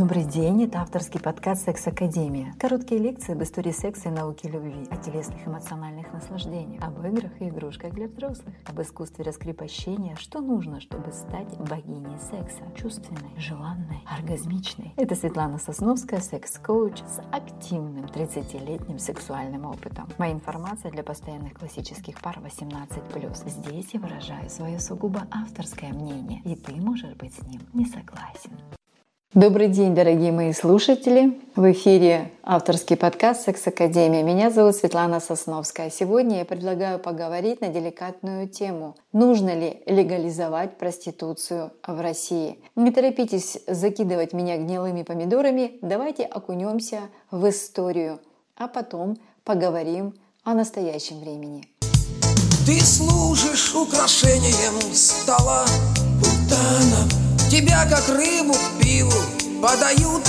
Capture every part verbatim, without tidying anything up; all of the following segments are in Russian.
Добрый день, это авторский подкаст «Секс-академия». Короткие лекции об истории секса и науке любви, о телесных эмоциональных наслаждениях, об играх и игрушках для взрослых, об искусстве раскрепощения, что нужно, чтобы стать богиней секса, чувственной, желанной, оргазмичной. Это Светлана Сосновская, секс-коуч с активным тридцатилетним сексуальным опытом. Моя информация для постоянных классических пар восемнадцать плюс. Здесь я выражаю свое сугубо авторское мнение, и ты можешь быть с ним не согласен. Добрый день, дорогие мои слушатели! В эфире авторский подкаст «Секс-академия». Меня зовут Светлана Сосновская. Сегодня я предлагаю поговорить на деликатную тему. Нужно ли легализовать проституцию в России? Не торопитесь закидывать меня гнилыми помидорами. Давайте окунемся в историю, а потом поговорим о настоящем времени. Ты служишь украшением стола путана. Тебя, как рыбу, к пиву подают.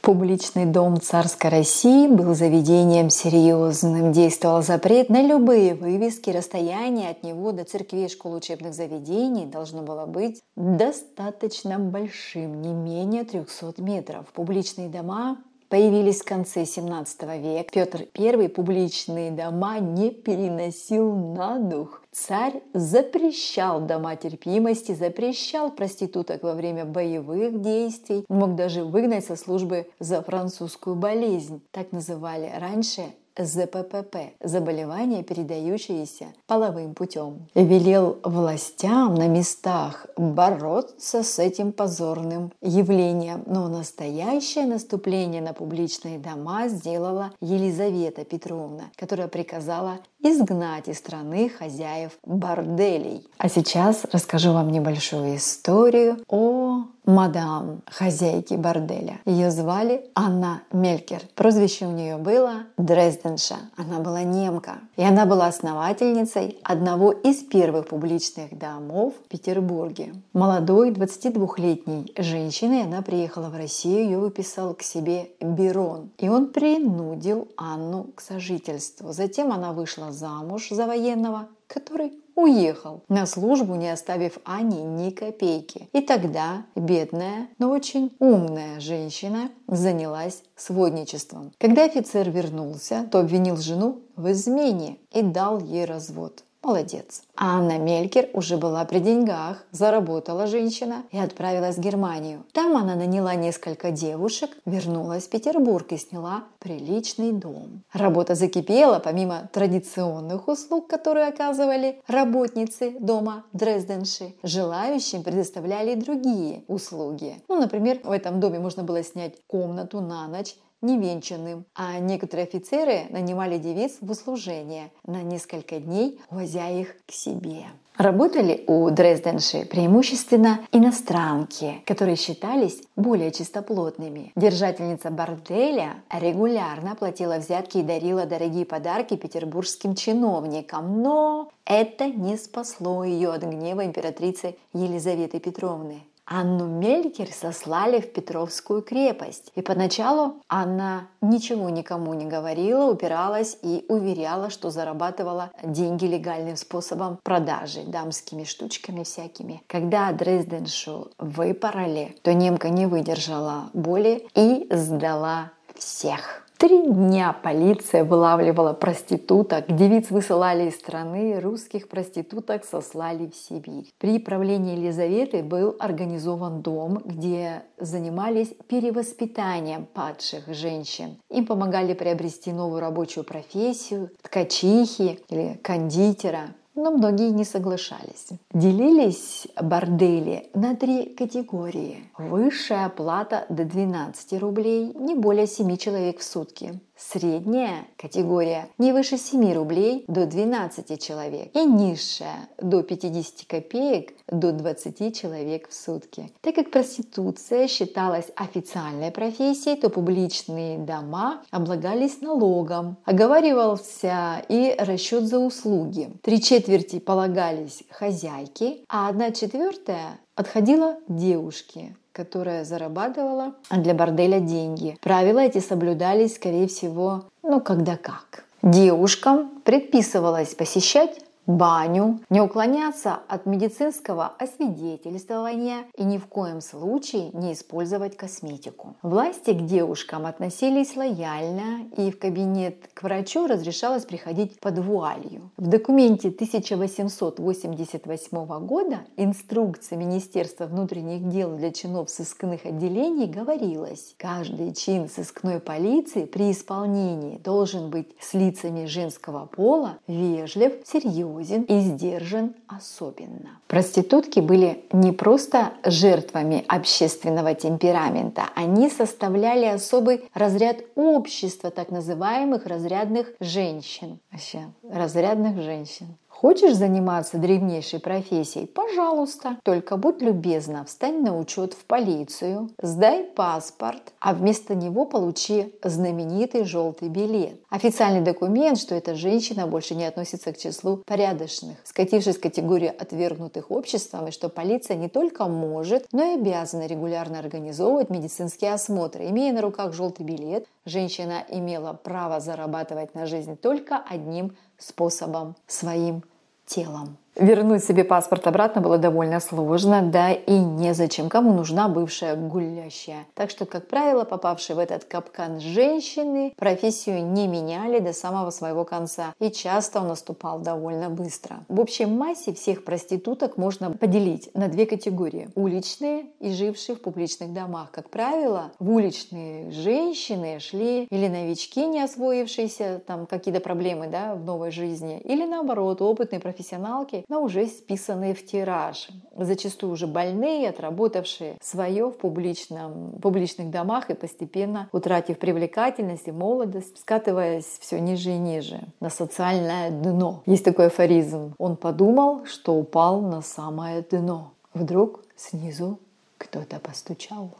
Публичный дом царской России был заведением серьезным. Действовал запрет на любые вывески. Расстояние от него до церквей, школ, учебных заведений должно было быть достаточно большим, не менее трехсот метров. Публичные дома появились в конце семнадцатого века. Петр Первый публичные дома не переносил на дух. Царь запрещал дома терпимости, запрещал проституток во время боевых действий, мог даже выгнать со службы за французскую болезнь. Так называли раньше зэ пэ пэ пэ – заболевание, передающееся половым путем. Велел властям на местах бороться с этим позорным явлением. Но настоящее наступление на публичные дома сделала Елизавета Петровна, которая приказала изгнать из страны хозяев борделей. А сейчас расскажу вам небольшую историю о мадам, хозяйке борделя. Ее звали Анна Мелькер. Прозвище у нее было Дрезденша. Она была немка. И она была основательницей одного из первых публичных домов в Петербурге. Молодой двадцатидвухлетней женщиной она приехала в Россию. Ее выписал к себе Бирон. И он принудил Анну к сожительству. Затем она вышла замуж за военного, который уехал на службу, не оставив Ане ни копейки. И тогда бедная, но очень умная женщина занялась сводничеством. Когда офицер вернулся, то обвинил жену в измене и дал ей развод. Молодец. Анна Мелькер уже была при деньгах, заработала женщина и отправилась в Германию. Там она наняла несколько девушек, вернулась в Петербург и сняла приличный дом. Работа закипела, помимо традиционных услуг, которые оказывали работницы дома Дрезденши. Желающим предоставляли и другие услуги. Ну, например, в этом доме можно было снять комнату на ночь невенчанным, а некоторые офицеры нанимали девиц в услужение на несколько дней, увозя их к себе. Работали у Дрезденши преимущественно иностранки, которые считались более чистоплотными. Держательница борделя регулярно платила взятки и дарила дорогие подарки петербургским чиновникам, но это не спасло ее от гнева императрицы Елизаветы Петровны. Анну Мелькер сослали в Петровскую крепость. И поначалу она ничего никому не говорила, упиралась и уверяла, что зарабатывала деньги легальным способом продажи, дамскими штучками всякими. Когда Дрезденшу выпороли, то немка не выдержала боли и сдала всех. Три дня полиция вылавливала проституток, девиц высылали из страны, русских проституток сослали в Сибирь. При правлении Елизаветы был организован дом, где занимались перевоспитанием падших женщин. Им помогали приобрести новую рабочую профессию, ткачихи или кондитера. Но многие не соглашались. Делились бордели на три категории. Высшая оплата до двенадцати рублей, не более семи человек в сутки. Средняя категория не выше семи рублей до двенадцати человек и низшая до пятидесяти копеек до двадцати человек в сутки. Так как проституция считалась официальной профессией, то публичные дома облагались налогом, оговаривался и расчет за услуги. Три четверти полагались хозяйке, а одна четвертая отходила девушке, которая зарабатывала для борделя деньги. Правила эти соблюдались, скорее всего, ну когда как. Девушкам предписывалось посещать баню, не уклоняться от медицинского освидетельствования и ни в коем случае не использовать косметику. Власти к девушкам относились лояльно, и в кабинет к врачу разрешалось приходить под вуалью. В документе тысяча восемьсот восемьдесят восьмого года «Инструкция Министерства внутренних дел для чинов сыскных отделений» говорилось: каждый чин сыскной полиции при исполнении должен быть с лицами женского пола вежлив, серьезен и сдержан особенно. Проститутки были не просто жертвами общественного темперамента, они составляли особый разряд общества так называемых разрядных женщин. Вообще, разрядных женщин. Хочешь заниматься древнейшей профессией? Пожалуйста. Только будь любезна, встань на учет в полицию, сдай паспорт, а вместо него получи знаменитый желтый билет. Официальный документ, что эта женщина больше не относится к числу порядочных, скатившись в категорию отвергнутых обществом, и что полиция не только может, но и обязана регулярно организовывать медицинские осмотры. Имея на руках желтый билет, женщина имела право зарабатывать на жизнь только одним способом – своим телом. Вернуть себе паспорт обратно было довольно сложно, да и незачем, кому нужна бывшая гулящая. Так что, как правило, попавшие в этот капкан женщины профессию не меняли до самого своего конца, и часто он наступал довольно быстро. В общей массе всех проституток можно поделить на две категории: уличные и жившие в публичных домах. Как правило, в уличные женщины шли или новички, не освоившиеся, там какие-то проблемы, да, в новой жизни, или наоборот, опытные профессионалки, но уже списанные в тираж. Зачастую уже больные, отработавшие свое в публичном, публичных домах и постепенно утратив привлекательность и молодость, скатываясь все ниже и ниже на социальное дно. Есть такой афоризм: он подумал, что упал на самое дно. Вдруг снизу кто-то постучал.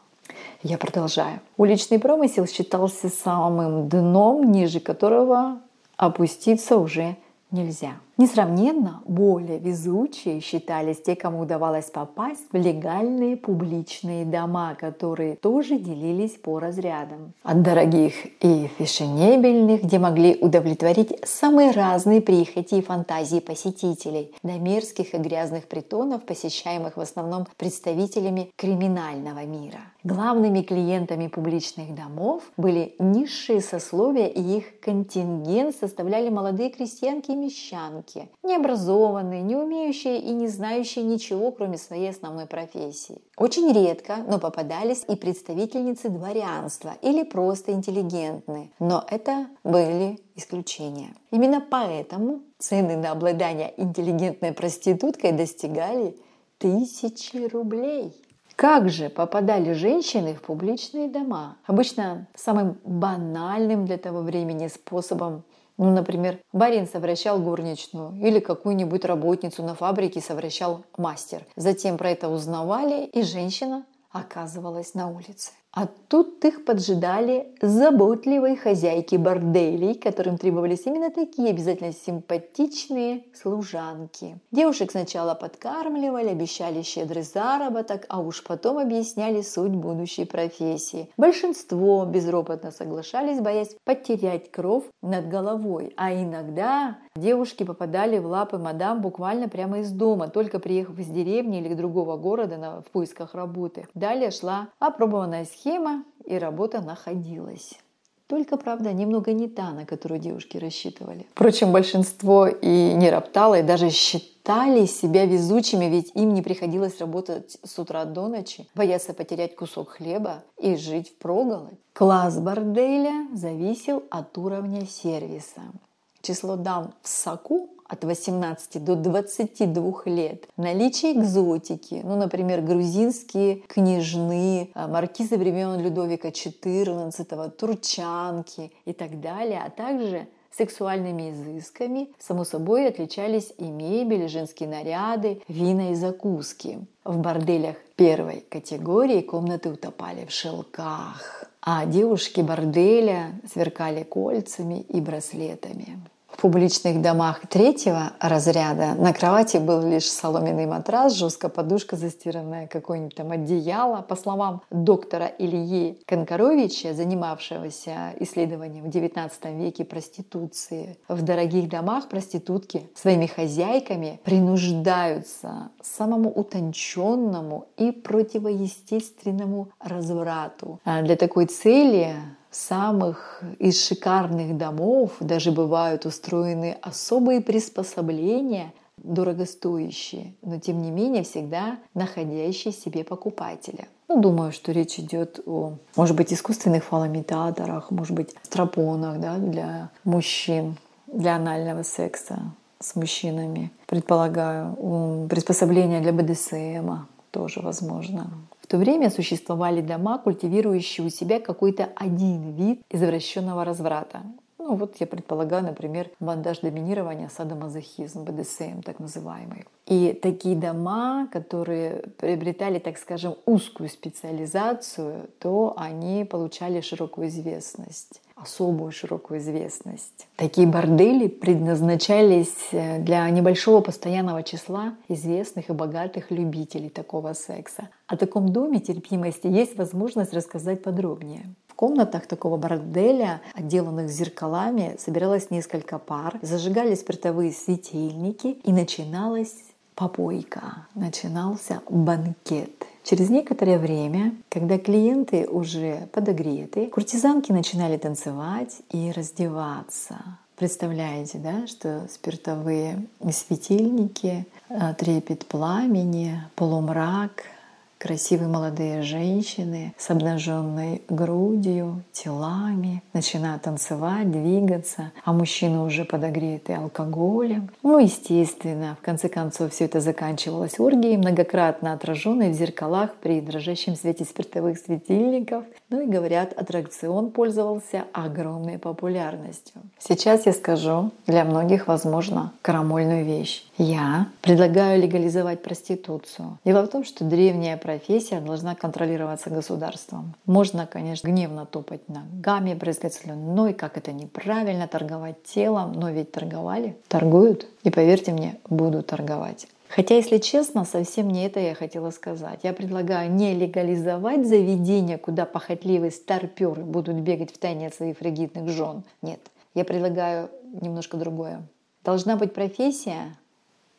Я продолжаю. Уличный промысел считался самым дном, ниже которого опуститься уже нельзя. Несравненно более везучие считались те, кому удавалось попасть в легальные публичные дома, которые тоже делились по разрядам. От дорогих и фешенебельных, где могли удовлетворить самые разные прихоти и фантазии посетителей, до мерзких и грязных притонов, посещаемых в основном представителями криминального мира. Главными клиентами публичных домов были низшие сословия, и их контингент составляли молодые крестьянки и мещанки, необразованные, не умеющие и не знающие ничего, кроме своей основной профессии. Очень редко, но попадались и представительницы дворянства или просто интеллигентные, но это были исключения. Именно поэтому цены на обладание интеллигентной проституткой достигали тысячи рублей. Как же попадали женщины в публичные дома? Обычно самым банальным для того времени способом. Ну, например, барин совращал горничную или какую-нибудь работницу на фабрике совращал мастер. Затем про это узнавали, и женщина оказывалась на улице. А тут их поджидали заботливые хозяйки борделей, которым требовались именно такие обязательно симпатичные служанки. Девушек сначала подкармливали, обещали щедрый заработок, а уж потом объясняли суть будущей профессии. Большинство безропотно соглашались, боясь потерять кров над головой. А иногда девушки попадали в лапы мадам буквально прямо из дома, только приехав из деревни или другого города в поисках работы. Далее шла опробованная схема. Схема и работа находилась. Только, правда, немного не та, на которую девушки рассчитывали. Впрочем, большинство и не роптало, и даже считали себя везучими, ведь им не приходилось работать с утра до ночи, бояться потерять кусок хлеба и жить впроголодь. Класс борделя зависел от уровня сервиса. Число дам в соку от восемнадцати до двадцати двух лет, наличие экзотики, ну, например, грузинские княжны, маркизы времен Людовика четырнадцатого, турчанки и так далее, а также сексуальными изысками, само собой, отличались и мебель, и женские наряды, вина и закуски. В борделях первой категории комнаты утопали в шелках, а девушки борделя сверкали кольцами и браслетами. В публичных домах третьего разряда на кровати был лишь соломенный матрас, жесткая подушка, застиранная, какое-нибудь там одеяло. По словам доктора Ильи Конкоровича, занимавшегося исследованием в девятнадцатом веке проституции, в дорогих домах проститутки своими хозяйками принуждаются самому утонченному и противоестественному разврату. А для такой цели самых из шикарных домов даже бывают устроены особые приспособления, дорогостоящие, но тем не менее всегда находящие себе покупателя. Ну, думаю, что речь идет о, может быть, искусственных фалоимитаторах, может быть, страпонах, да, для мужчин, для анального секса с мужчинами. Предполагаю, приспособления для бэ дэ эс эм тоже возможно. В то время существовали дома, культивирующие у себя какой-то один вид извращенного разврата. Ну вот я предполагаю, например, бандаж доминирования, садомазохизм, бэ дэ эс эм так называемый. И такие дома, которые приобретали, так скажем, узкую специализацию, то они получали широкую известность, особую широкую известность. Такие бордели предназначались для небольшого постоянного числа известных и богатых любителей такого секса. О таком доме терпимости есть возможность рассказать подробнее. В комнатах такого борделя, отделанных зеркалами, собиралось несколько пар, зажигались спиртовые светильники и начиналась попойка, начинался банкет. Через некоторое время, когда клиенты уже подогреты, куртизанки начинали танцевать и раздеваться. Представляете, да, что спиртовые светильники, трепет пламени, полумрак, красивые молодые женщины с обнаженной грудью, телами начинают танцевать, двигаться, а мужчины уже подогреты алкоголем. Ну, естественно, в конце концов все это заканчивалось оргией, многократно отраженной в зеркалах при дрожащем свете спиртовых светильников. Ну и говорят, аттракцион пользовался огромной популярностью. Сейчас я скажу для многих, возможно, крамольную вещь. Я предлагаю легализовать проституцию. Дело в том, что древняя проституция профессия должна контролироваться государством. Можно, конечно, гневно топать ногами, брызгать слюной, как это неправильно, торговать телом, но ведь торговали, торгуют, и, поверьте мне, будут торговать. Хотя, если честно, совсем не это я хотела сказать. Я предлагаю не легализовать заведения, куда похотливые старпёры будут бегать втайне от своих фригидных жен. Нет, я предлагаю немножко другое. Должна быть профессия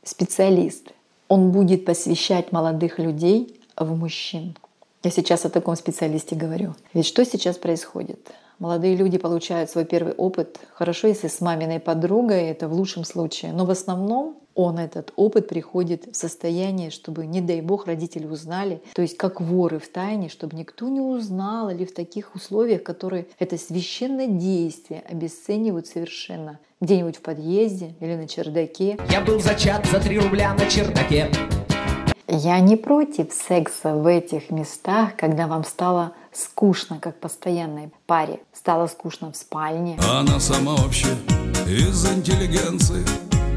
специалист. Он будет посвящать молодых людей в мужчин. Я сейчас о таком специалисте говорю. Ведь что сейчас происходит? Молодые люди получают свой первый опыт. Хорошо, если с маминой подругой, это в лучшем случае. Но в основном он этот опыт приходит в состояние, чтобы, не дай бог, родители узнали. То есть как воры в тайне, чтобы никто не узнал. Или в таких условиях, которые это священное действие обесценивают совершенно. Где-нибудь в подъезде или на чердаке. Я был зачат за три рубля на чердаке. Я не против секса в этих местах, когда вам стало скучно, как постоянной паре. Стало скучно в спальне. Она сама вообще из интеллигенции.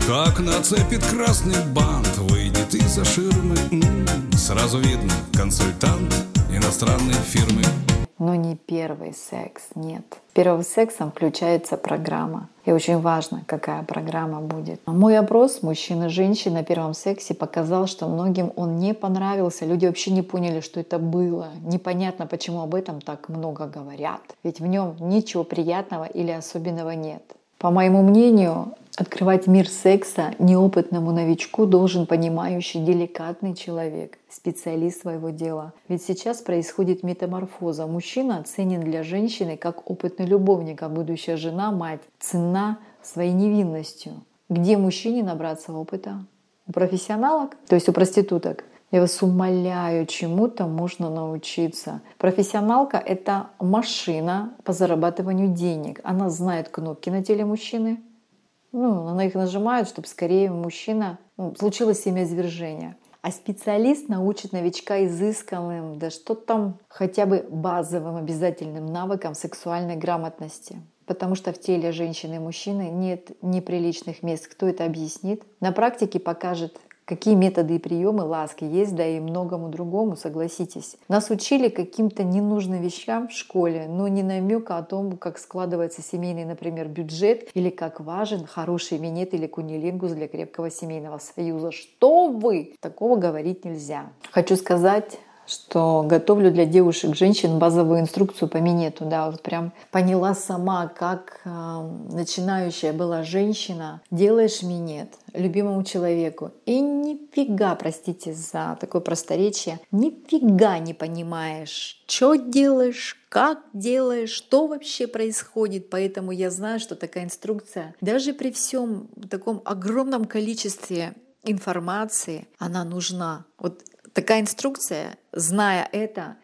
Как нацепит красный бант, выйдет из-за ширмы. М-м-м, сразу видно, консультант иностранной фирмы. Но не первый секс, нет. Первым сексом включается программа. И очень важно, какая программа будет. Мой опрос мужчин и женщин на первом сексе показал, что многим он не понравился. Люди вообще не поняли, что это было. Непонятно, почему об этом так много говорят. Ведь в нем ничего приятного или особенного нет. По моему мнению, открывать мир секса неопытному новичку должен понимающий, деликатный человек, специалист своего дела. Ведь сейчас происходит метаморфоза. Мужчина ценен для женщины как опытный любовник, а будущая жена, мать, ценна своей невинностью. Где мужчине набраться опыта? У профессионалок, то есть у проституток. Я вас умоляю, чему-то можно научиться. Профессионалка — это машина по зарабатыванию денег. Она знает кнопки на теле мужчины. Ну, она их нажимает, чтобы скорее мужчина... Ну, случилось семяизвержение. А специалист научит новичка изысканным, да что там, хотя бы базовым обязательным навыкам сексуальной грамотности. Потому что в теле женщины и мужчины нет неприличных мест. Кто это объяснит? На практике покажет Какие методы и приемы ласки есть, да и многому другому, согласитесь. Нас учили каким-то ненужным вещам в школе, но не намека о том, как складывается семейный, например, бюджет, или как важен хороший минет или кунилингус для крепкого семейного союза. Что вы? Такого говорить нельзя. Хочу сказать, что готовлю для девушек, женщин базовую инструкцию по минету. Да, вот прям поняла сама, как э, начинающая была женщина. Делаешь минет любимому человеку и нифига, простите за такое просторечие, нифига не понимаешь, что делаешь, как делаешь, что вообще происходит. Поэтому я знаю, что такая инструкция, даже при всем таком огромном количестве информации, она нужна. Вот такая инструкция, зная это,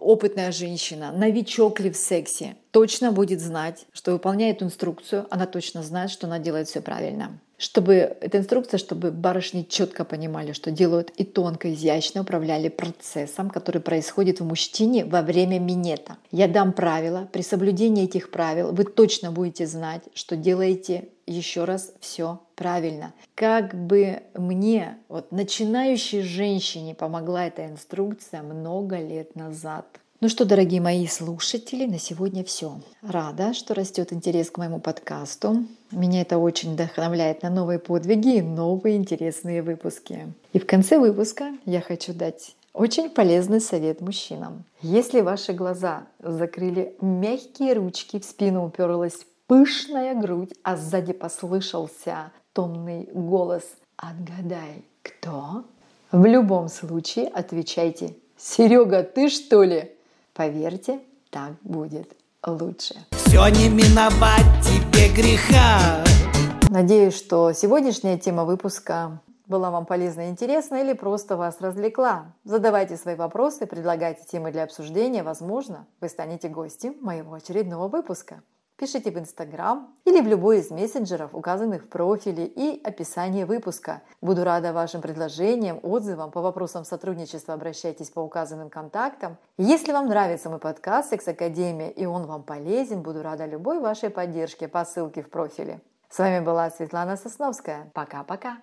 опытная женщина, новичок ли в сексе, точно будет знать, что выполняет инструкцию, она точно знает, что она делает все правильно. Чтобы эта инструкция, чтобы барышни четко понимали, что делают, и тонко, изящно управляли процессом, который происходит в мужчине во время минета. Я дам правила, при соблюдении этих правил вы точно будете знать, что делаете еще раз все правильно. Как бы мне, вот начинающей женщине, помогла эта инструкция много лет назад. Ну что, дорогие мои слушатели, на сегодня все. Рада, что растет интерес к моему подкасту. Меня это очень вдохновляет на новые подвиги и новые интересные выпуски. И в конце выпуска я хочу дать очень полезный совет мужчинам. Если ваши глаза закрыли мягкие ручки, в спину уперлась пышная грудь, а сзади послышался томный голос «Отгадай, кто?», в любом случае отвечайте «Серега, ты что ли?». Поверьте, так будет лучше. Все не миновать тебе греха. Надеюсь, что сегодняшняя тема выпуска была вам полезна и интересна, или просто вас развлекла. Задавайте свои вопросы, предлагайте темы для обсуждения. Возможно, вы станете гостем моего очередного выпуска. Пишите в Инстаграм или в любой из мессенджеров, указанных в профиле и описании выпуска. Буду рада вашим предложениям, отзывам. По вопросам сотрудничества обращайтесь по указанным контактам. Если вам нравится мой подкаст «Секс Академия» и он вам полезен, буду рада любой вашей поддержке по ссылке в профиле. С вами была Светлана Сосновская. Пока-пока!